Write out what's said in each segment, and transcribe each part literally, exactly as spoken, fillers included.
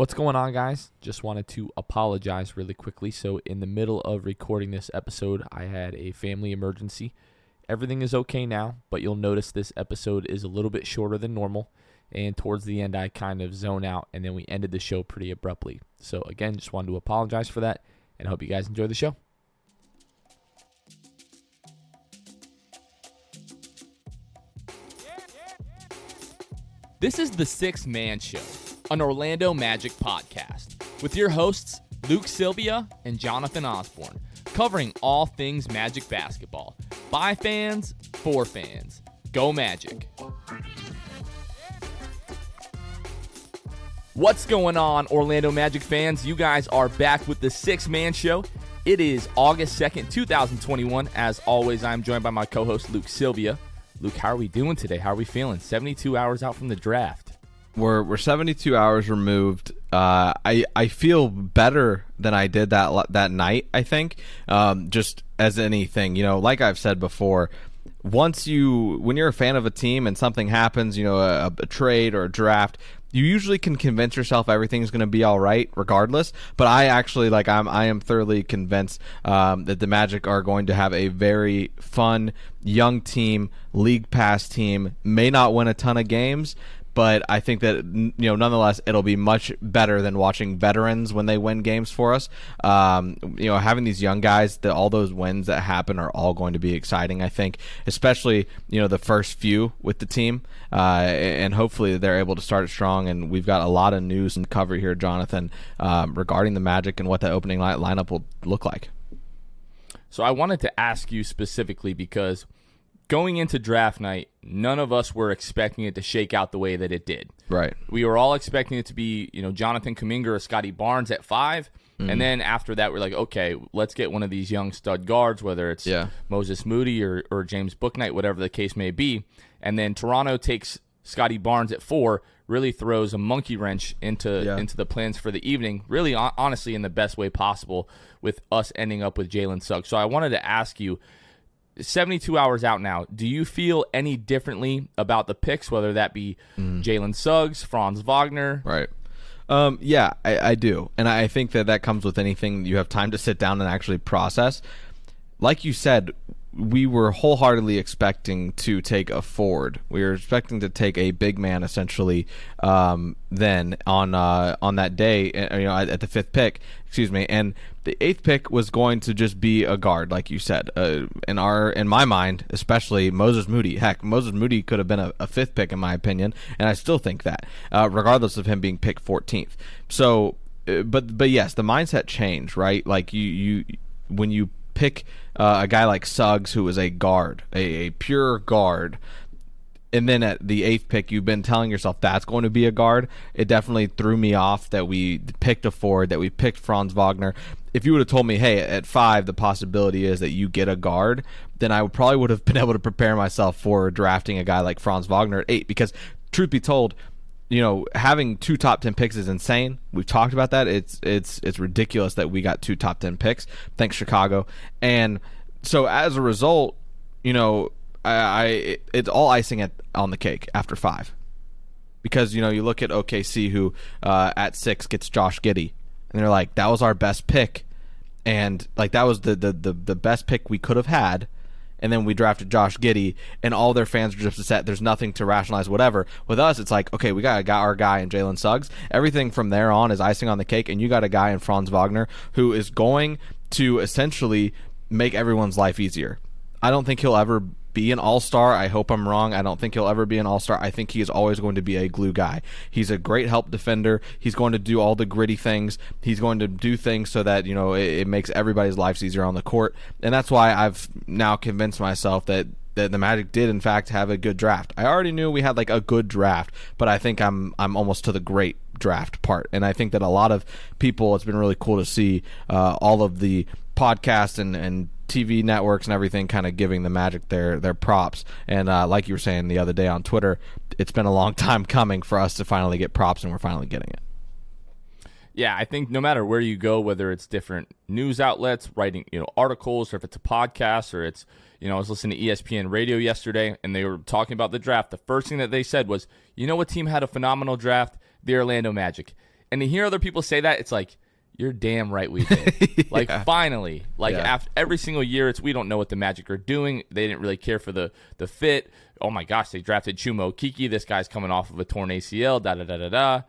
What's going on, guys? Just wanted to apologize really quickly. So in the middle of recording this episode, I had a family emergency. Everything is okay now, but you'll notice this episode is a little bit shorter than normal. And towards the end, I kind of zone out, and then we ended the show pretty abruptly. So again, just wanted to apologize for that, and hope you guys enjoy the show. This is The Sixth Man Show, an Orlando Magic podcast, with your hosts, Luke Silvia and Jonathan Osborne, covering all things Magic basketball, by fans, for fans. Go Magic. What's going on, Orlando Magic fans? You guys are back with The Sixth Man Show. It is August second, twenty twenty-one. As always, I'm joined by my co-host, Luke Silvia. Luke, how are we doing today? How are we feeling? seventy-two hours out from the draft. We're we're seventy-two hours removed. Uh, I I feel better than I did that that night, I think. Um, just as anything, you know, like I've said before, once you when you're a fan of a team and something happens, you know, a, a trade or a draft, you usually can convince yourself everything's going to be all right regardless, but I actually like I'm I am thoroughly convinced um, that the Magic are going to have a very fun young team, league pass team. May not win a ton of games, but I think that, you know, nonetheless, it'll be much better than watching veterans when they win games for us. Um, you know, having these young guys, the, all those wins that happen are all going to be exciting, I think, especially, you know, the first few with the team. Uh, and hopefully they're able to start strong. And we've got a lot of news and cover here, Jonathan, um, regarding the Magic and what the opening line- lineup will look like. So I wanted to ask you specifically because going into draft night, none of us were expecting it to shake out the way that it did. Right. We were all expecting it to be, you know, Jonathan Kuminga or Scottie Barnes at five. Mm-hmm. And then after that, we're like, okay, let's get one of these young stud guards, whether it's yeah. Moses Moody or, or James Bouknight, whatever the case may be. And then Toronto takes Scottie Barnes at four, really throws a monkey wrench into, yeah. into the plans for the evening, really honestly in the best way possible, with us ending up with Jalen Suggs. So I wanted to ask you, seventy-two hours out now, do you feel any differently about the picks, whether that be mm. Jalen Suggs, Franz Wagner? Right. Um, yeah, I, I do. And I think that that comes with anything you have time to sit down and actually process. Like you said, we were wholeheartedly expecting to take a forward. We were expecting to take a big man, essentially, um, then on uh, on that day, you know, at the fifth pick, excuse me, and the eighth pick was going to just be a guard, like you said. Uh, in our, in my mind, especially Moses Moody. Heck, Moses Moody could have been a, a fifth pick, in my opinion, and I still think that, uh, regardless of him being picked fourteenth. So, but but yes, the mindset changed, right? Like you you when you pick uh, a guy like Suggs, who is a guard, a, a pure guard, and then at the eighth pick, you've been telling yourself that's going to be a guard. It definitely threw me off that we picked a forward, that we picked Franz Wagner. If you would have told me, hey, at five, the possibility is that you get a guard, then I probably would have been able to prepare myself for drafting a guy like Franz Wagner at eight, because truth be told, you know, having two top ten picks is insane. We've talked about that. It's it's it's ridiculous that we got two top ten picks. Thanks, Chicago. And so as a result, you know, I, I it, it's all icing at, on the cake after five, because you know you look at O K C, who uh, at six gets Josh Giddey, and they're like, that was our best pick, and like that was the the the, the best pick we could have had. And then we drafted Josh Giddey, and all their fans are just upset. There's nothing to rationalize, whatever. With us, it's like, okay, we got, got our guy in Jalen Suggs. Everything from there on is icing on the cake, and you got a guy in Franz Wagner who is going to essentially make everyone's life easier. I don't think he'll ever be an all-star. I hope I'm wrong. I don't think he'll ever be an all-star. I think he is always going to be a glue guy. He's a great help defender. He's going to do all the gritty things. He's going to do things so that, you know, it, it makes everybody's lives easier on the court. And that's why I've now convinced myself that, that the Magic did, in fact, have a good draft. I already knew we had, like, a good draft, but I think I'm I'm almost to the great draft part. And I think that a lot of people, it's been really cool to see uh, all of the podcasts and, and T V networks and everything kind of giving the Magic their their props. And uh, like you were saying the other day on Twitter, it's been a long time coming for us to finally get props, and we're finally getting it. Yeah, I think no matter where you go, whether it's different news outlets writing, you know, articles, or if it's a podcast, or it's, you know, I was listening to E S P N radio yesterday, and they were talking about the draft. The first thing that they said was, you know what team had a phenomenal draft? The Orlando Magic. and to hear other people say that, it's like, you're damn right we did. Like, yeah. finally. Like, yeah. after every single year, it's we don't know what the Magic are doing. They didn't really care for the the fit. Oh, my gosh, they drafted Chuma Okeke. This guy's coming off of a torn A C L, da-da-da-da-da.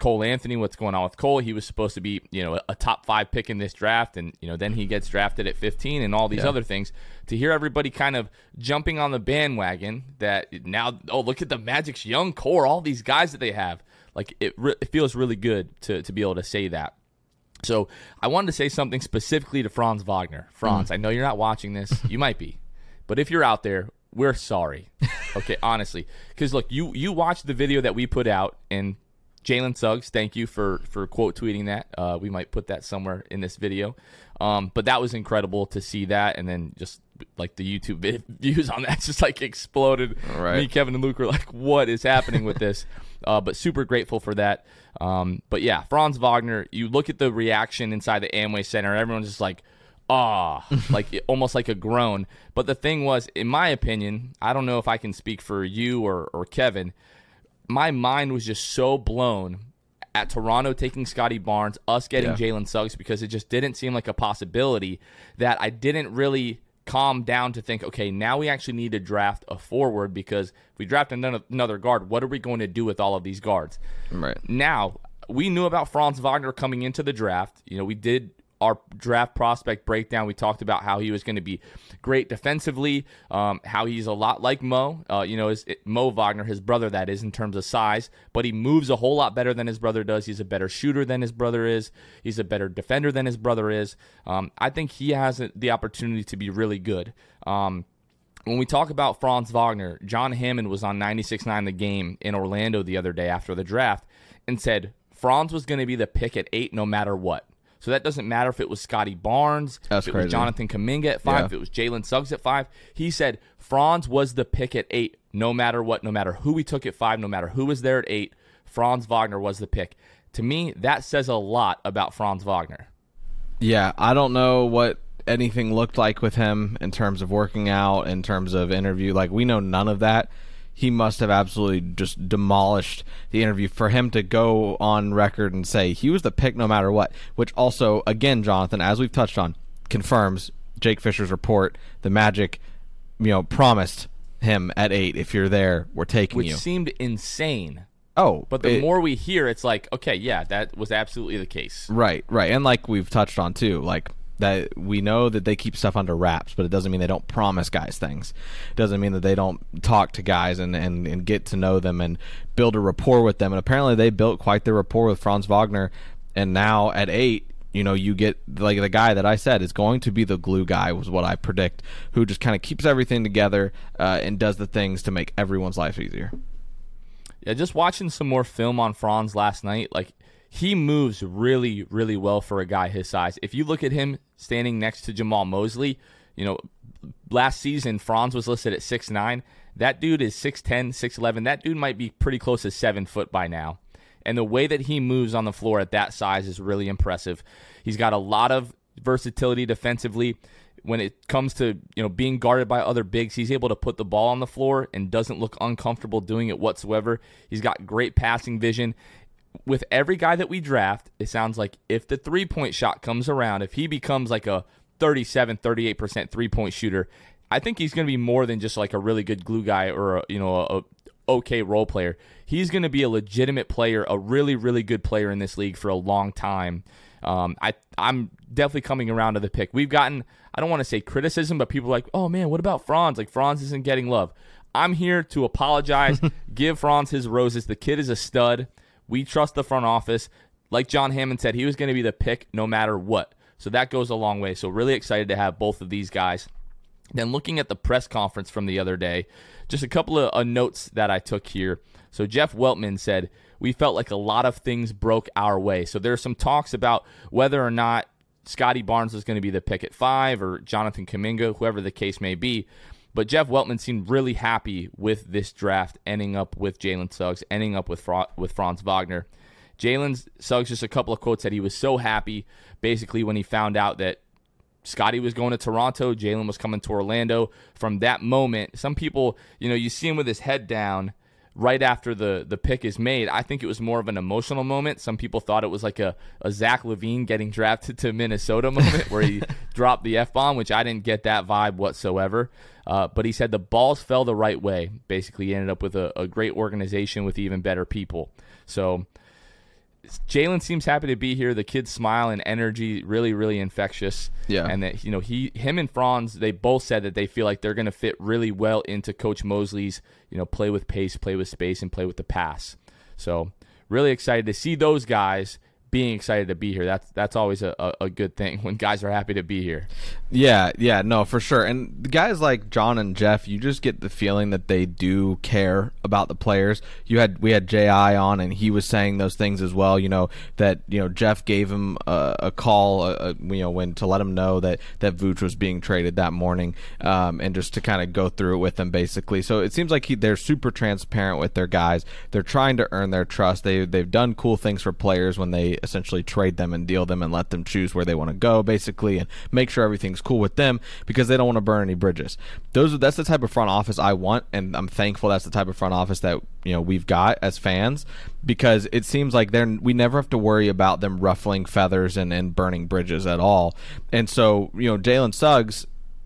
Cole Anthony, what's going on with Cole? He was supposed to be, you know, a top five pick in this draft, and, you know, then he gets drafted at fifteen and all these yeah. other things. To hear everybody kind of jumping on the bandwagon that now, oh, look at the Magic's young core, all these guys that they have. Like, it, re- it feels really good to to be able to say that. So I wanted to say something specifically to Franz Wagner. Franz, mm. I know you're not watching this. You might be. But if you're out there, we're sorry. Okay, honestly. Because, look, you, you watched the video that we put out, and Jalen Suggs, thank you for, for quote tweeting that. Uh, we might put that somewhere in this video. Um, but that was incredible to see that. And then just, like, the YouTube vid- views on that just, like, exploded. Right. Me, Kevin, and Luke were like, what is happening with this? Uh, but super grateful for that. Um, but, yeah, Franz Wagner, you look at the reaction inside the Amway Center, everyone's just like, ah, like almost like a groan. But the thing was, in my opinion, I don't know if I can speak for you or, or Kevin, my mind was just so blown at Toronto taking Scottie Barnes, us getting yeah. Jalen Suggs, because it just didn't seem like a possibility, that I didn't really calm down to think, okay, now we actually need to draft a forward, because if we draft another guard, what are we going to do with all of these guards? Right. Now, we knew about Franz Wagner coming into the draft. You know, we did our draft prospect breakdown. We talked about how he was going to be great defensively, um, how he's a lot like Mo, uh, you know, his, it, Mo Wagner, his brother, that is, in terms of size, but he moves a whole lot better than his brother does. He's a better shooter than his brother is. He's a better defender than his brother is. Um, I think he has a, the opportunity to be really good. Um, when we talk about Franz Wagner, John Hammond was on ninety-six point nine The Game in Orlando the other day after the draft and said Franz was going to be the pick at eight no matter what. So that doesn't matter if it was Scottie Barnes, That's if it crazy. was Jonathan Kuminga at five, yeah. if it was Jalen Suggs at five. He said Franz was the pick at eight, no matter what, no matter who we took at five, no matter who was there at eight, Franz Wagner was the pick. To me, that says a lot about Franz Wagner. Yeah, I don't know what anything looked like with him in terms of working out, in terms of interview. Like, we know none of that. He must have absolutely just demolished the interview for him to go on record and say he was the pick no matter what, which also, again, Jonathan, as we've touched on, confirms Jake Fisher's report. The Magic, you know, promised him at eight, if you're there, we're taking which you. Which seemed insane. Oh. But the it, more we hear, it's like, okay, yeah, that was absolutely the case. Right, right. And like we've touched on, too, like, that we know that they keep stuff under wraps, but it doesn't mean they don't promise guys things. It doesn't mean that they don't talk to guys and, and, and get to know them and build a rapport with them. And apparently they built quite the rapport with Franz Wagner. And now at eight, you know, you get like the guy that I said is going to be the glue guy, was what I predict, who just kind of keeps everything together uh, and does the things to make everyone's life easier. Yeah, just watching some more film on Franz last night, like, he moves really, really well for a guy his size. If you look at him standing next to Jamal Mosley, you know, last season Franz was listed at six nine. That dude is six ten, six eleven. That dude might be pretty close to seven foot by now. And the way that he moves on the floor at that size is really impressive. He's got a lot of versatility defensively. When it comes to, you know, being guarded by other bigs, he's able to put the ball on the floor and doesn't look uncomfortable doing it whatsoever. He's got great passing vision. With every guy that we draft, it sounds like if the three-point shot comes around, if he becomes like a thirty-seven, thirty-eight percent three-point shooter, I think he's going to be more than just like a really good glue guy or a, you know, a, a okay role player. He's going to be a legitimate player, a really, really good player in this league for a long time. Um, I, I'm definitely coming around to the pick. We've gotten, I don't want to say criticism, but people are like, oh, man, what about Franz? Like, Franz isn't getting love. I'm here to apologize. Give Franz his roses. The kid is a stud. We trust the front office. Like John Hammond said, he was going to be the pick no matter what. So that goes a long way. So really excited to have both of these guys. Then looking at the press conference from the other day, just a couple of uh, notes that I took here. So Jeff Weltman said, we felt like a lot of things broke our way. So there are some talks about whether or not Scottie Barnes was going to be the pick at five or Jonathan Kuminga, whoever the case may be. But Jeff Weltman seemed really happy with this draft, ending up with Jalen Suggs, ending up with Fra- with Franz Wagner. Jalen Suggs, just a couple of quotes that he was so happy, basically, when he found out that Scottie was going to Toronto, Jalen was coming to Orlando. From that moment, some people, you know, you see him with his head down, right after the, the pick is made, I think it was more of an emotional moment. Some people thought it was like a, a Zach LaVine getting drafted to Minnesota moment where he dropped the F-bomb, which I didn't get that vibe whatsoever. Uh, but he said the balls fell the right way. Basically, he ended up with a, a great organization with even better people. So Jalen seems happy to be here. The kid's smile and energy really, really infectious. Yeah. And that, you know, he, him and Franz, they both said that they feel like they're going to fit really well into Coach Mosley's, you know, play with pace, play with space, and play with the pass. So really excited to see those guys being excited to be here. That's that's always a, a, a good thing when guys are happy to be here. Yeah, yeah, no, for sure. And guys like John and Jeff, you just get the feeling that they do care about the players. You had we had J I on, and he was saying those things as well. You know that you know Jeff gave him a, a call, a, a, you know, when to let him know that that Vooch was being traded that morning, um, and just to kind of go through it with them basically. So it seems like he, they're super transparent with their guys. They're trying to earn their trust. They they've done cool things for players when they essentially trade them and deal them and let them choose where they want to go basically and make sure everything's cool with them because they don't want to burn any bridges. Those that's the type of front office I want, and I'm thankful that's the type of front office that you know we've got as fans, because it seems like they're we never have to worry about them ruffling feathers and, and burning bridges at all. And so, you know, Jalen Suggs,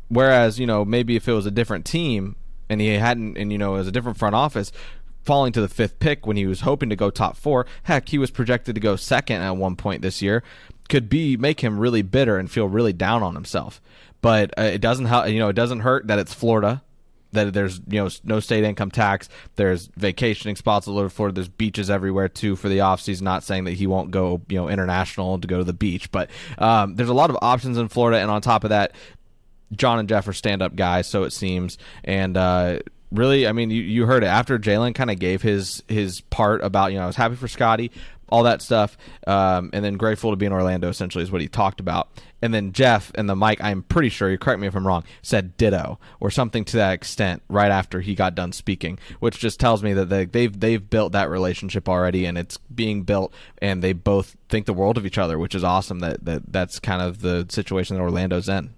whereas, you know, maybe if it was a different team and he hadn't and you know it was a different front office, falling to the fifth pick when he was hoping to go top four, heck, he was projected to go second at one point this year, could be make him really bitter and feel really down on himself. But uh, it doesn't help, you know, it doesn't hurt that it's Florida, that there's you know no state income tax, there's vacationing spots all over Florida, there's beaches everywhere too for the offseason. Not saying that he won't go you know international to go to the beach, but um, there's a lot of options in Florida, and on top of that, John and Jeff are stand-up guys, so it seems, and. Uh, Really, I mean, you, you heard it after Jalen kind of gave his his part about, you know, I was happy for Scottie, all that stuff, um, and then grateful to be in Orlando, essentially, is what he talked about. And then Jeff and the mic, I'm pretty sure, you correct me if I'm wrong, said ditto or something to that extent right after he got done speaking, which just tells me that they, they've they've built that relationship already, and it's being built, and they both think the world of each other, which is awesome that, that that's kind of the situation that Orlando's in.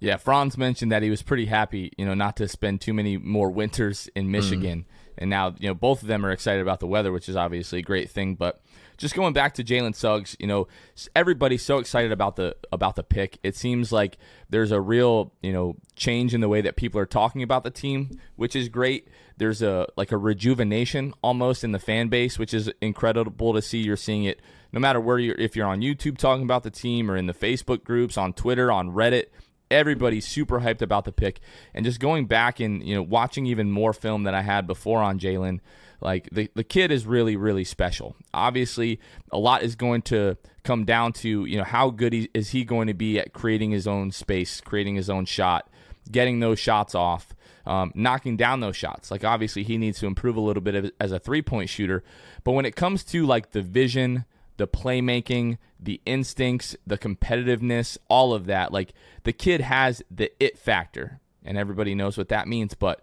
Yeah, Franz mentioned that he was pretty happy, you know, not to spend too many more winters in Michigan. Mm. And now, you know, both of them are excited about the weather, which is obviously a great thing. But just going back to Jalen Suggs, you know, everybody's so excited about the about the pick. It seems like there's a real, you know, change in the way that people are talking about the team, which is great. There's a like a rejuvenation almost in the fan base, which is incredible to see. You're seeing it no matter where you're, if you're on YouTube talking about the team or in the Facebook groups, on Twitter, on Reddit. Everybody's super hyped about the pick. And just going back and, you know, watching even more film than I had before on Jalen, like the, the kid is really, really special. Obviously, a lot is going to come down to, you know, how good he, is he going to be at creating his own space, creating his own shot, getting those shots off, um, knocking down those shots. Like, obviously, he needs to improve a little bit as a three-point shooter. But when it comes to, like, the vision, the playmaking, the instincts, the competitiveness, all of that. Like, the kid has the it factor, and everybody knows what that means. But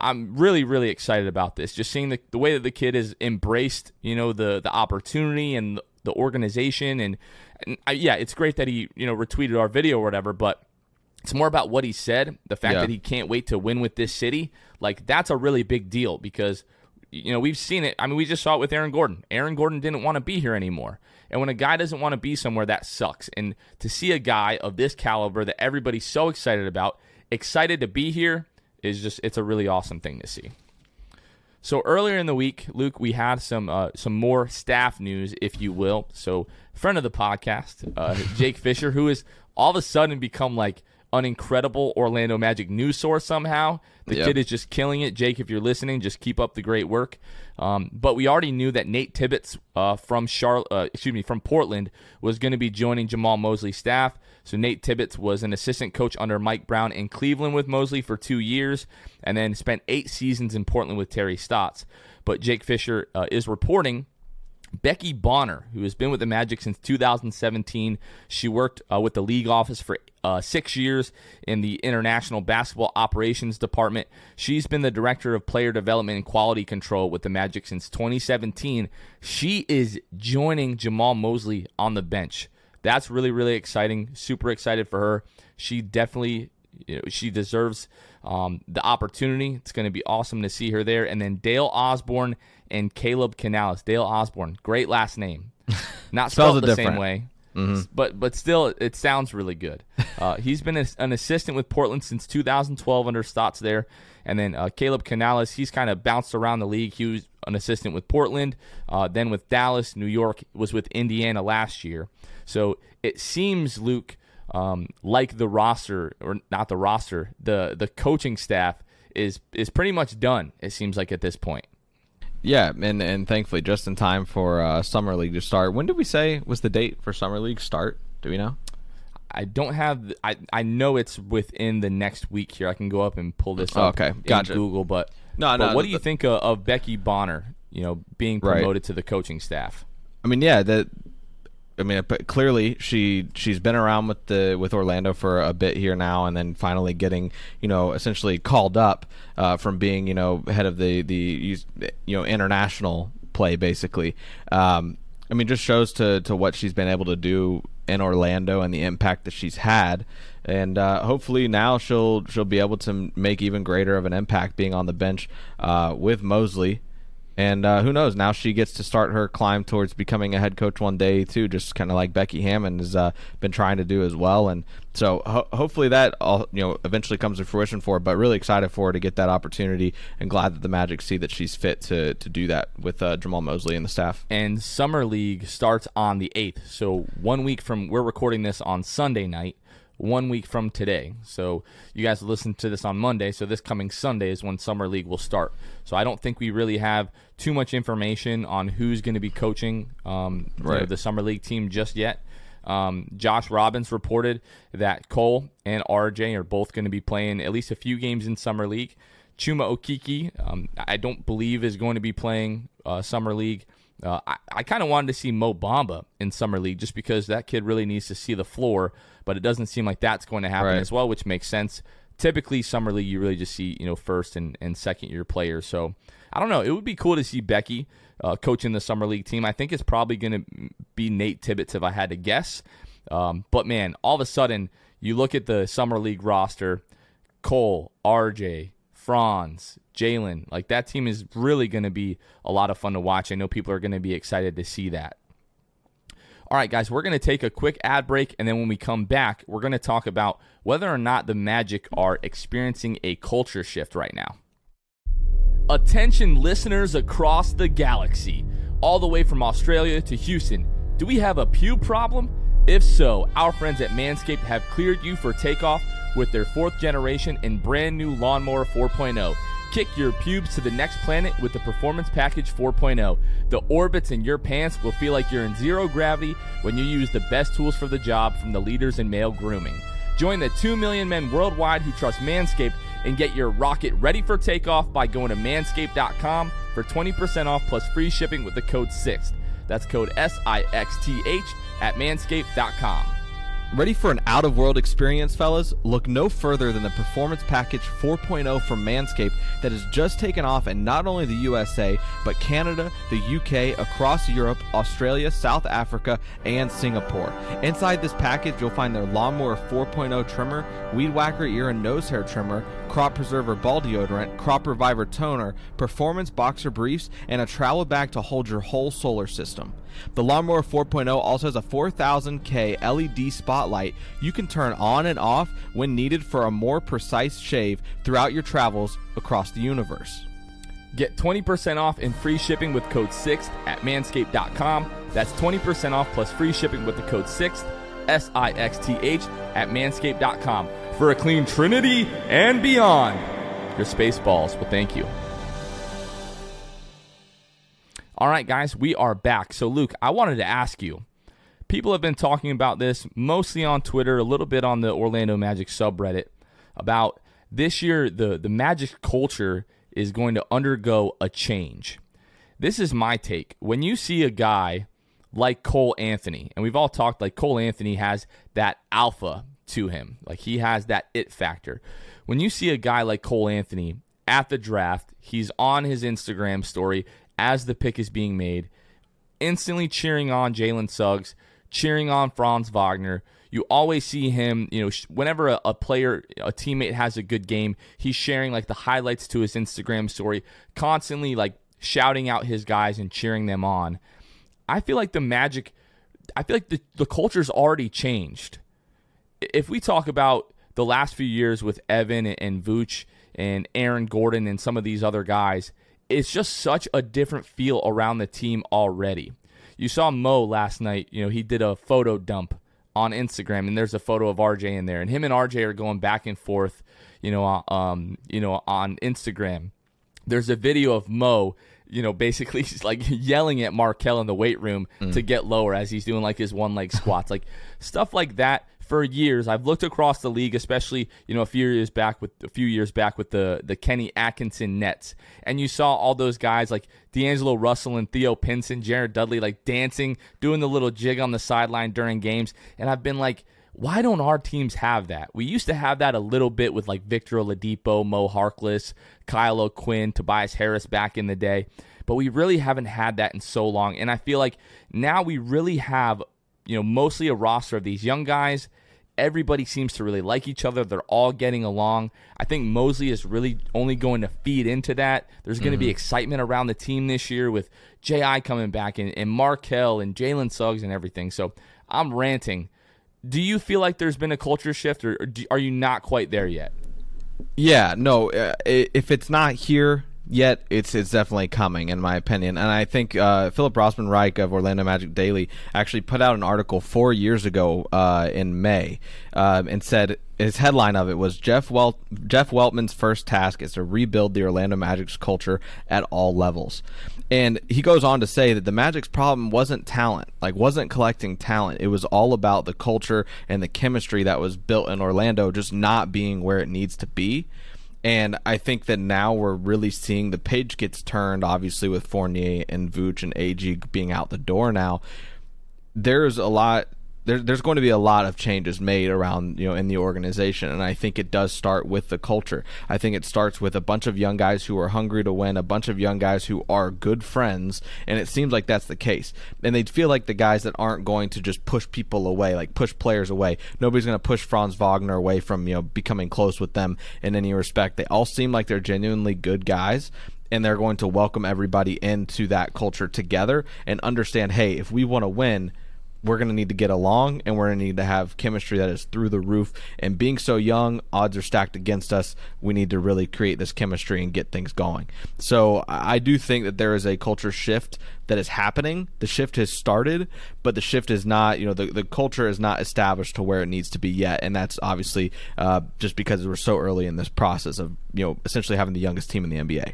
I'm really, really excited about this. Just seeing the, the way that the kid has embraced, you know, the the opportunity and the organization. And, and I, yeah, it's great that he, you know, retweeted our video or whatever, but it's more about what he said, the fact yeah. that he can't wait to win with this city. Like, that's a really big deal because – you know, we've seen it. I mean, we just saw it with Aaron Gordon. Aaron Gordon didn't want to be here anymore. And when a guy doesn't want to be somewhere, that sucks. And to see a guy of this caliber that everybody's so excited about, excited to be here, is just, it's a really awesome thing to see. So earlier in the week, Luke, we had some uh, some more staff news, if you will. So friend of the podcast, uh, Jake Fisher, who has all of a sudden become like an incredible Orlando Magic news source somehow. The yep. kid is just killing it. Jake, if you're listening, just keep up the great work. Um, but we already knew that Nate Tibbetts uh, from Charlotte, uh, excuse me, from Portland was going to be joining Jamal Mosley's staff. So Nate Tibbetts was an assistant coach under Mike Brown in Cleveland with Mosley for two years and then spent eight seasons in Portland with Terry Stotts. But Jake Fisher uh, is reporting Becky Bonner, who has been with the Magic since two thousand seventeen. She worked uh, with the league office for uh, six years in the International Basketball Operations Department. She's been the Director of Player Development and Quality Control with the Magic since twenty seventeen. She is joining Jamal Mosley on the bench. That's really, really exciting. Super excited for her. She definitely you know, she deserves um, the opportunity. It's going to be awesome to see her there. And then Dale Osborne and Caleb Canales. Dale Osborne, great last name. Not spelled the different. same way. Mm-hmm. But but still, it sounds really good. Uh, he's been a, an assistant with Portland since two thousand twelve under Stotts there. And then uh, Caleb Canales, he's kind of bounced around the league. He was an assistant with Portland, uh, then with Dallas, New York, was with Indiana last year. So it seems, Luke, um, like the roster, or not the roster, the the coaching staff is is pretty much done, it seems like, at this point. Yeah, and, and thankfully, just in time for uh, Summer League to start. When did we say was the date for Summer League start? Do we know? I don't have – I I know it's within the next week here. I can go up and pull this up oh, okay. Gotcha. in Google. But, no, but no, what do you the, think of, of Becky Bonner, you know, being promoted right. to the coaching staff? I mean, yeah, that – I mean, clearly she she's been around with the with Orlando for a bit here now, and then finally getting, you know, essentially called up uh, from being, you know, head of the the you know international play basically. Um, I mean, just shows to to what she's been able to do in Orlando and the impact that she's had, and uh, hopefully now she'll she'll be able to make even greater of an impact being on the bench uh, with Mosley. And uh, who knows? Now she gets to start her climb towards becoming a head coach one day, too, just kind of like Becky Hammon has uh, been trying to do as well. And so ho- hopefully that all, you know, eventually comes to fruition for her, but really excited for her to get that opportunity and glad that the Magic see that she's fit to, to do that with uh, Jamal Mosley and the staff. And Summer League starts on the eighth. So one week from – we're recording this on Sunday night. One week from today. So you guys listen to this on Monday. So this coming Sunday is when Summer League will start. So I don't think we really have too much information on who's going to be coaching um, right. you know, the Summer League team just yet. Um, Josh Robbins reported that Cole and R J are both going to be playing at least a few games in Summer League. Chuma Okeke, um, I don't believe is going to be playing uh, Summer League. Uh, I, I kind of wanted to see Mo Bamba in Summer League just because that kid really needs to see the floor, but it doesn't seem like that's going to happen right. as well, which makes sense. Typically, Summer League, you really just see, you know, first and, and second-year players. So, I don't know. It would be cool to see Becky uh, coaching the Summer League team. I think it's probably going to be Nate Tibbetts if I had to guess. Um, but, man, all of a sudden, you look at the Summer League roster, Cole, R J, Franz, Jalen, like that team is really going to be a lot of fun to watch. I know people are going to be excited to see that. All right, guys, we're going to take a quick ad break, and then when we come back, we're going to talk about whether or not the Magic are experiencing a culture shift right now. Attention listeners across the galaxy, all the way from Australia to Houston. Do we have a pew problem? If so, our friends at Manscaped have cleared you for takeoff with their fourth generation and brand new Lawnmower four point oh. Kick your pubes to the next planet with the Performance Package four point oh. The orbits in your pants will feel like you're in zero gravity when you use the best tools for the job from the leaders in male grooming. Join the two million men worldwide who trust Manscaped and get your rocket ready for takeoff by going to manscaped dot com for twenty percent off plus free shipping with the code SIXTH. That's code S I X T H at manscaped dot com. Ready for an out-of-world experience, fellas? Look no further than the Performance Package four point oh from Manscaped that has just taken off in not only the U S A, but Canada, the U K, across Europe, Australia, South Africa, and Singapore. Inside this package, you'll find their Lawnmower four point oh trimmer, Weed Whacker ear and nose hair trimmer, Crop Preserver ball deodorant, Crop Reviver toner, Performance boxer briefs, and a travel bag to hold your whole solar system. The Lawnmower four point oh also has a four thousand K L E D spotlight you can turn on and off when needed for a more precise shave throughout your travels across the universe. Get twenty percent off and free shipping with code SIXTH at manscaped dot com. That's twenty percent off plus free shipping with the code SIXTH, S I X T H, at manscaped dot com for a clean trinity and beyond. Your space balls will thank you. All right, guys, we are back. So, Luke, I wanted to ask you, people have been talking about this mostly on Twitter, a little bit on the Orlando Magic subreddit, about this year the, the Magic culture is going to undergo a change. This is my take. When you see a guy like Cole Anthony, and we've all talked like Cole Anthony has that alpha to him, like he has that it factor. When you see a guy like Cole Anthony at the draft, he's on his Instagram story as the pick is being made, instantly cheering on Jalen Suggs, cheering on Franz Wagner, you always see him, you know, whenever a, a player, a teammate has a good game, he's sharing like the highlights to his Instagram story, constantly like shouting out his guys and cheering them on. I feel like the Magic, I feel like the, the culture's already changed. If we talk about the last few years with Evan and, and Vooch and Aaron Gordon and some of these other guys, it's just such a different feel around the team already. You saw Mo last night, you know, he did a photo dump on Instagram, and there's a photo of R J in there, and him and R J are going back and forth, you know, um, you know, on Instagram. There's a video of Mo, you know, basically he's like yelling at Markelle in the weight room mm. to get lower as he's doing like his one leg squats, like stuff like that. For years, I've looked across the league, especially you know a few years back with a few years back with the the Kenny Atkinson Nets, and you saw all those guys like D'Angelo Russell and Theo Pinson, Jared Dudley, like dancing, doing the little jig on the sideline during games, and I've been like, why don't our teams have that? We used to have that a little bit with like Victor Oladipo, Mo Harkless, Kyle O'Quinn, Tobias Harris back in the day, but we really haven't had that in so long, and I feel like now we really have. You know, mostly a roster of these young guys. Everybody seems to really like each other. They're all getting along. I think Mosley is really only going to feed into that. There's going to mm-hmm. be excitement around the team this year with J I coming back and, and Markelle and Jalen Suggs and everything. So I'm ranting. Do you feel like there's been a culture shift, or, or do, are you not quite there yet? Yeah, no. Uh, if it's not here yet, it's it's definitely coming, in my opinion. And I think uh, Philip Rossman Reich of Orlando Magic Daily actually put out an article four years ago uh, in May uh, and said his headline of it was Jeff Wel- Jeff Weltman's first task is to rebuild the Orlando Magic's culture at all levels. And he goes on to say that the Magic's problem wasn't talent, like wasn't collecting talent. It was all about the culture and the chemistry that was built in Orlando just not being where it needs to be. And I think that now we're really seeing the page gets turned, obviously, with Fournier and Vooch and A G being out the door now. There's a lot there, there's going to be a lot of changes made around, you know, in the organization. And I think it does start with the culture. I think it starts with a bunch of young guys who are hungry to win, a bunch of young guys who are good friends, and it seems like that's the case. And they feel like the guys that aren't going to just push people away, like push players away. Nobody's going to push Franz Wagner away from, you know, becoming close with them in any respect. They all seem like they're genuinely good guys, and they're going to welcome everybody into that culture together and understand, hey, if we want to win, we're going to need to get along, and we're going to need to have chemistry that is through the roof. And being so young, odds are stacked against us. We need to really create this chemistry and get things going. So I do think that there is a culture shift that is happening. The shift has started, but the shift is not, you know, the, the culture is not established to where it needs to be yet. And that's obviously uh, just because we're so early in this process of, you know, essentially having the youngest team in the N B A.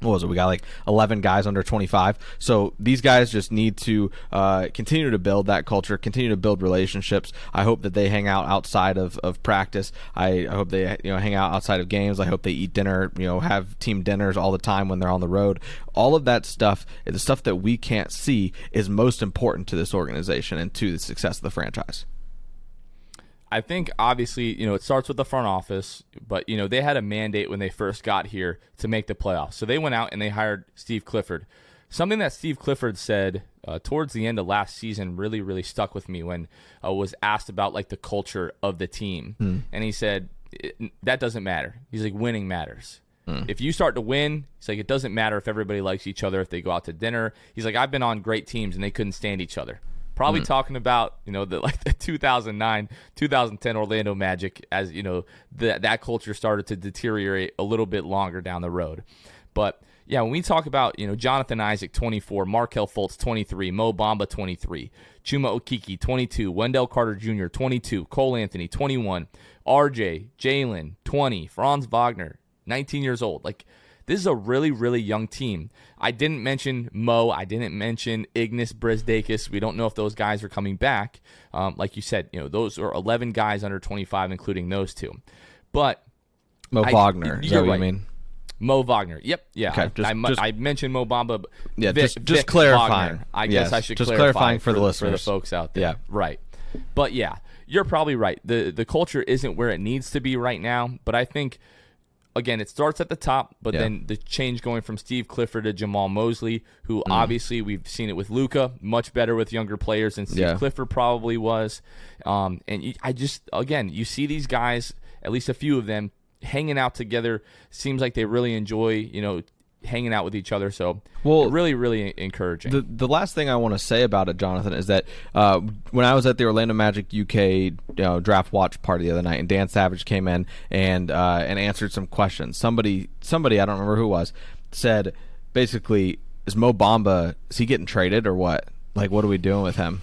What was it? We got like eleven guys under twenty-five. So these guys just need to uh, continue to build that culture, continue to build relationships. I hope that they hang out outside of, of practice. I, I hope they you know hang out outside of games. I hope they eat dinner, you know, have team dinners all the time when they're on the road. All of that stuff, the stuff that we can't see, is most important to this organization and to the success of the franchise. I think, obviously, you know, it starts with the front office, but, you know, they had a mandate when they first got here to make the playoffs. So they went out and they hired Steve Clifford. Something that Steve Clifford said uh, towards the end of last season really, really stuck with me when I uh, was asked about, like, the culture of the team. Mm. And he said, that doesn't matter. He's like, winning matters. Mm. If you start to win, he's like, it doesn't matter if everybody likes each other, if they go out to dinner. He's like, I've been on great teams and they couldn't stand each other. Probably mm. talking about, you know, the like the two thousand nine, two thousand ten Orlando Magic, as, you know, the, that culture started to deteriorate a little bit longer down the road. But, yeah, when we talk about, you know, Jonathan Isaac, twenty-four, Markelle Fultz, twenty-three, Mo Bamba, twenty-three, Chuma Okeke, twenty-two, Wendell Carter Junior, twenty-two, Cole Anthony, twenty-one, R J, Jalen, twenty, Franz Wagner, nineteen years old. Like, this is a really, really young team. I didn't mention Mo. I didn't mention Ignis Brzdakis. We don't know if those guys are coming back. Um, like you said, you know, those are eleven guys under twenty-five, including those two. But Mo I, Wagner, is that what right. you mean? Mo Wagner. Yep. Yeah. Okay, just, I, just, I mentioned Mo Bamba. But yeah. Vic, just just Vic clarifying. Wagner. I yes, guess I should just clarify clarifying for, for the listeners, for the folks out there. Yeah. Right. But yeah, you're probably right. the The culture isn't where it needs to be right now. But I think again, it starts at the top, but yeah. then the change going from Steve Clifford to Jamal Mosley, who mm. obviously we've seen it with Luka, much better with younger players than Steve yeah. Clifford probably was. Um, and you, I just, again, you see these guys, at least a few of them, hanging out together. Seems like they really enjoy, you know, hanging out with each other. So well, really, really encouraging. The, the last thing I want to say about it, Jonathan, is that uh, when I was at the Orlando Magic U K you know, draft watch party the other night, and Dan Savage came in and uh, and answered some questions. Somebody, somebody I don't remember who it was, said basically, is Mo Bamba, is he getting traded or what? Like, what are we doing with him?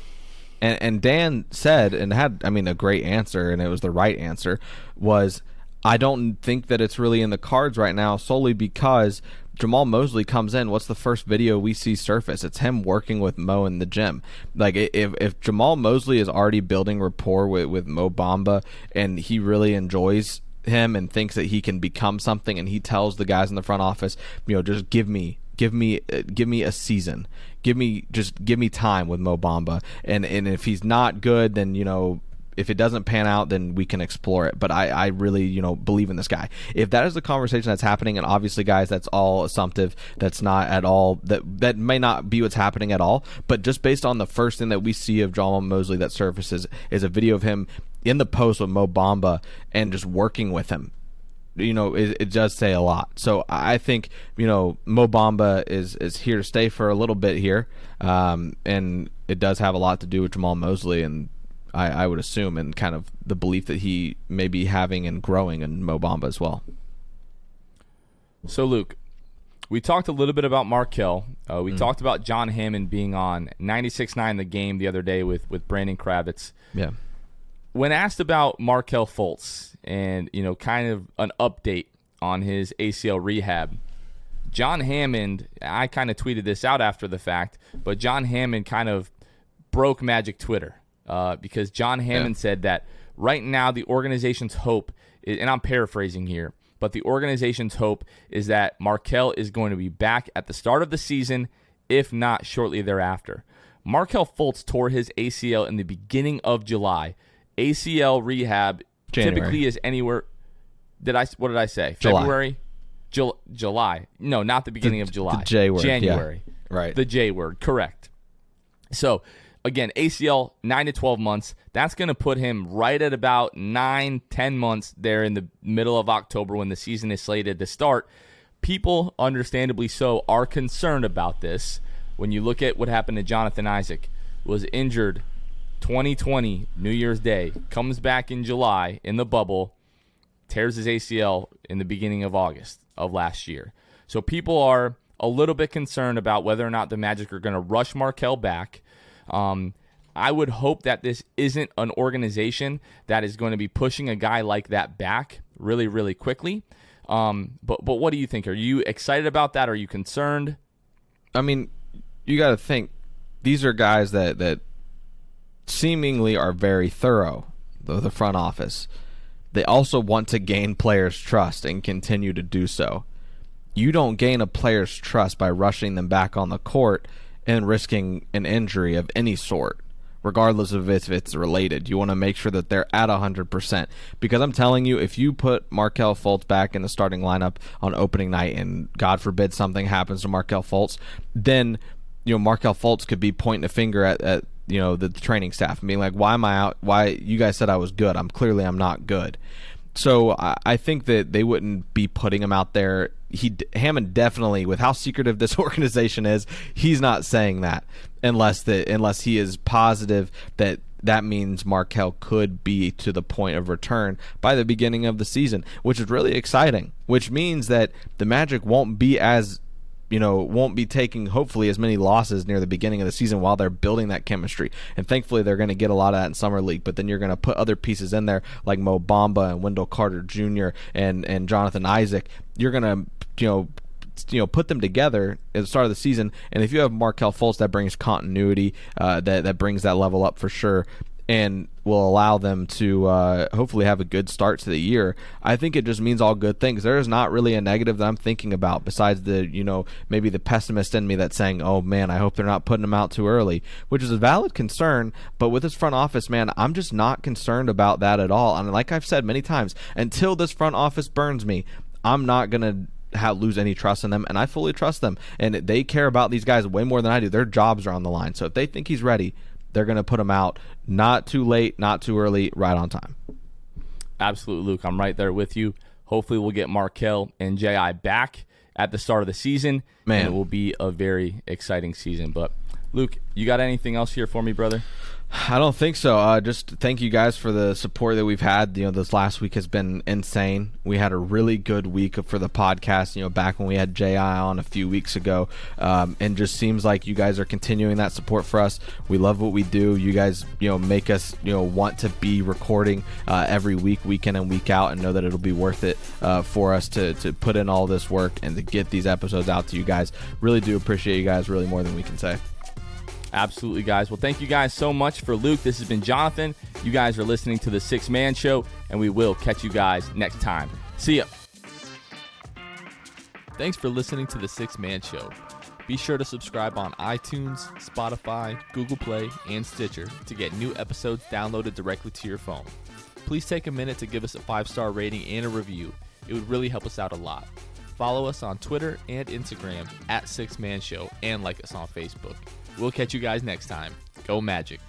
And, and Dan said, and had, I mean, a great answer, and it was the right answer, was I don't think that it's really in the cards right now solely because – Jamal Mosley comes in, what's the first video we see surface? It's him working with Mo in the gym. Like, if if Jamal Mosley is already building rapport with, with Mo Bamba, and he really enjoys him and thinks that he can become something, and he tells the guys in the front office, you know, just give me, give me, give me a season. Give me, just give me time with Mo Bamba. And, and if he's not good, then, you know, if it doesn't pan out, then we can explore it. But I, I really, you know, believe in this guy. If that is the conversation that's happening, and obviously, guys, that's all assumptive. That's not at all that that may not be what's happening at all. But just based on the first thing that we see of Jamal Mosley that surfaces is a video of him in the post with Mo Bamba and just working with him. You know, it, it does say a lot. So I think, you know, Mo Bamba is, is here to stay for a little bit here. Um, and it does have a lot to do with Jamal Mosley and I, I would assume, and kind of the belief that he may be having and growing in Mo Bamba as well. So, Luke, we talked a little bit about Markelle. Uh, we mm. talked about John Hammond being on ninety-six nine The Game the other day with, with Brandon Kravitz. Yeah. When asked about Markelle Fultz and, you know, kind of an update on his A C L rehab, John Hammond, I kind of tweeted this out after the fact, but John Hammond kind of broke Magic Twitter. Uh, because John Hammond yeah. said that right now the organization's hope, is, and I'm paraphrasing here, but the organization's hope is that Markelle is going to be back at the start of the season, if not shortly thereafter. Markelle Fultz tore his A C L in the beginning of July. A C L rehab January. typically is anywhere. Did I? What did I say? July. February, Ju- July. No, not the beginning the, of July. The J word. January. Yeah. Right. The J word. Correct. So. Again, A C L, nine to twelve months. That's going to put him right at about nine, ten months there in the middle of October when the season is slated to start. People, understandably so, are concerned about this. When you look at what happened to Jonathan Isaac, was injured twenty twenty New Year's Day, comes back in July in the bubble, tears his A C L in the beginning of August of last year. So people are a little bit concerned about whether or not the Magic are going to rush Markelle back. Um, I would hope that this isn't an organization that is going to be pushing a guy like that back really, really quickly. Um, but but what do you think? Are you excited about that? Are you concerned? I mean, you got to think. These are guys that, that seemingly are very thorough, the, the front office. They also want to gain players' trust and continue to do so. You don't gain a player's trust by rushing them back on the court and risking an injury of any sort, regardless of if it's related. You want to make sure that they're at one hundred percent. Because I'm telling you, if you put Markelle Fultz back in the starting lineup on opening night and, God forbid, something happens to Markelle Fultz, then you know Markelle Fultz could be pointing a finger at, at you know the training staff and being like, why am I out? Why you guys said I was good. I'm clearly I'm not good. So I think that they wouldn't be putting him out there. He Hammond definitely, with how secretive this organization is, he's not saying that unless that unless he is positive that that means Markelle could be to the point of return by the beginning of the season, which is really exciting. Which means that the Magic won't be as you know won't be taking hopefully as many losses near the beginning of the season while they're building that chemistry, and thankfully they're going to get a lot of that in summer league. But then you're going to put other pieces in there like Mo Bamba and Wendell Carter Junior and and Jonathan Isaac. You're going to you know you know put them together at the start of the season, and if you have Markelle Fultz, that brings continuity, uh, that that brings that level up for sure, and will allow them to uh, hopefully have a good start to the year. I think it just means all good things. There is not really a negative that I'm thinking about besides the, you know, maybe the pessimist in me that's saying, oh, man, I hope they're not putting him out too early, which is a valid concern. But with this front office, man, I'm just not concerned about that at all. And like I've said many times, until this front office burns me, I'm not going to ha- lose any trust in them, and I fully trust them. And they care about these guys way more than I do. Their jobs are on the line. So if they think he's ready, they're going to put him out. Not too late, not too early, right on time. Absolutely, Luke. I'm right there with you. Hopefully we'll get Markelle and J I back at the start of the season. Man, and it will be a very exciting season. But, Luke, you got anything else here for me, brother? I don't think so. Uh, just thank you guys for the support that we've had. You know, this last week has been insane. We had a really good week for the podcast, you know, back when we had J I on a few weeks ago. Um, and just seems like you guys are continuing that support for us. We love what we do. You guys, you know, make us, you know, want to be recording uh, every week, week in and week out, and know that it'll be worth it uh, for us to, to put in all this work and to get these episodes out to you guys. Really do appreciate you guys, really more than we can say. Absolutely, guys. Well, thank you guys so much for Luke. This has been Jonathan. You guys are listening to The Sixth Man Show, and we will catch you guys next time. See ya. Thanks for listening to The Sixth Man Show. Be sure to subscribe on iTunes, Spotify, Google Play, and Stitcher to get new episodes downloaded directly to your phone. Please take a minute to give us a five-star rating and a review. It would really help us out a lot. Follow us on Twitter and Instagram at Sixth Man Show, and like us on Facebook. We'll catch you guys next time. Go Magic.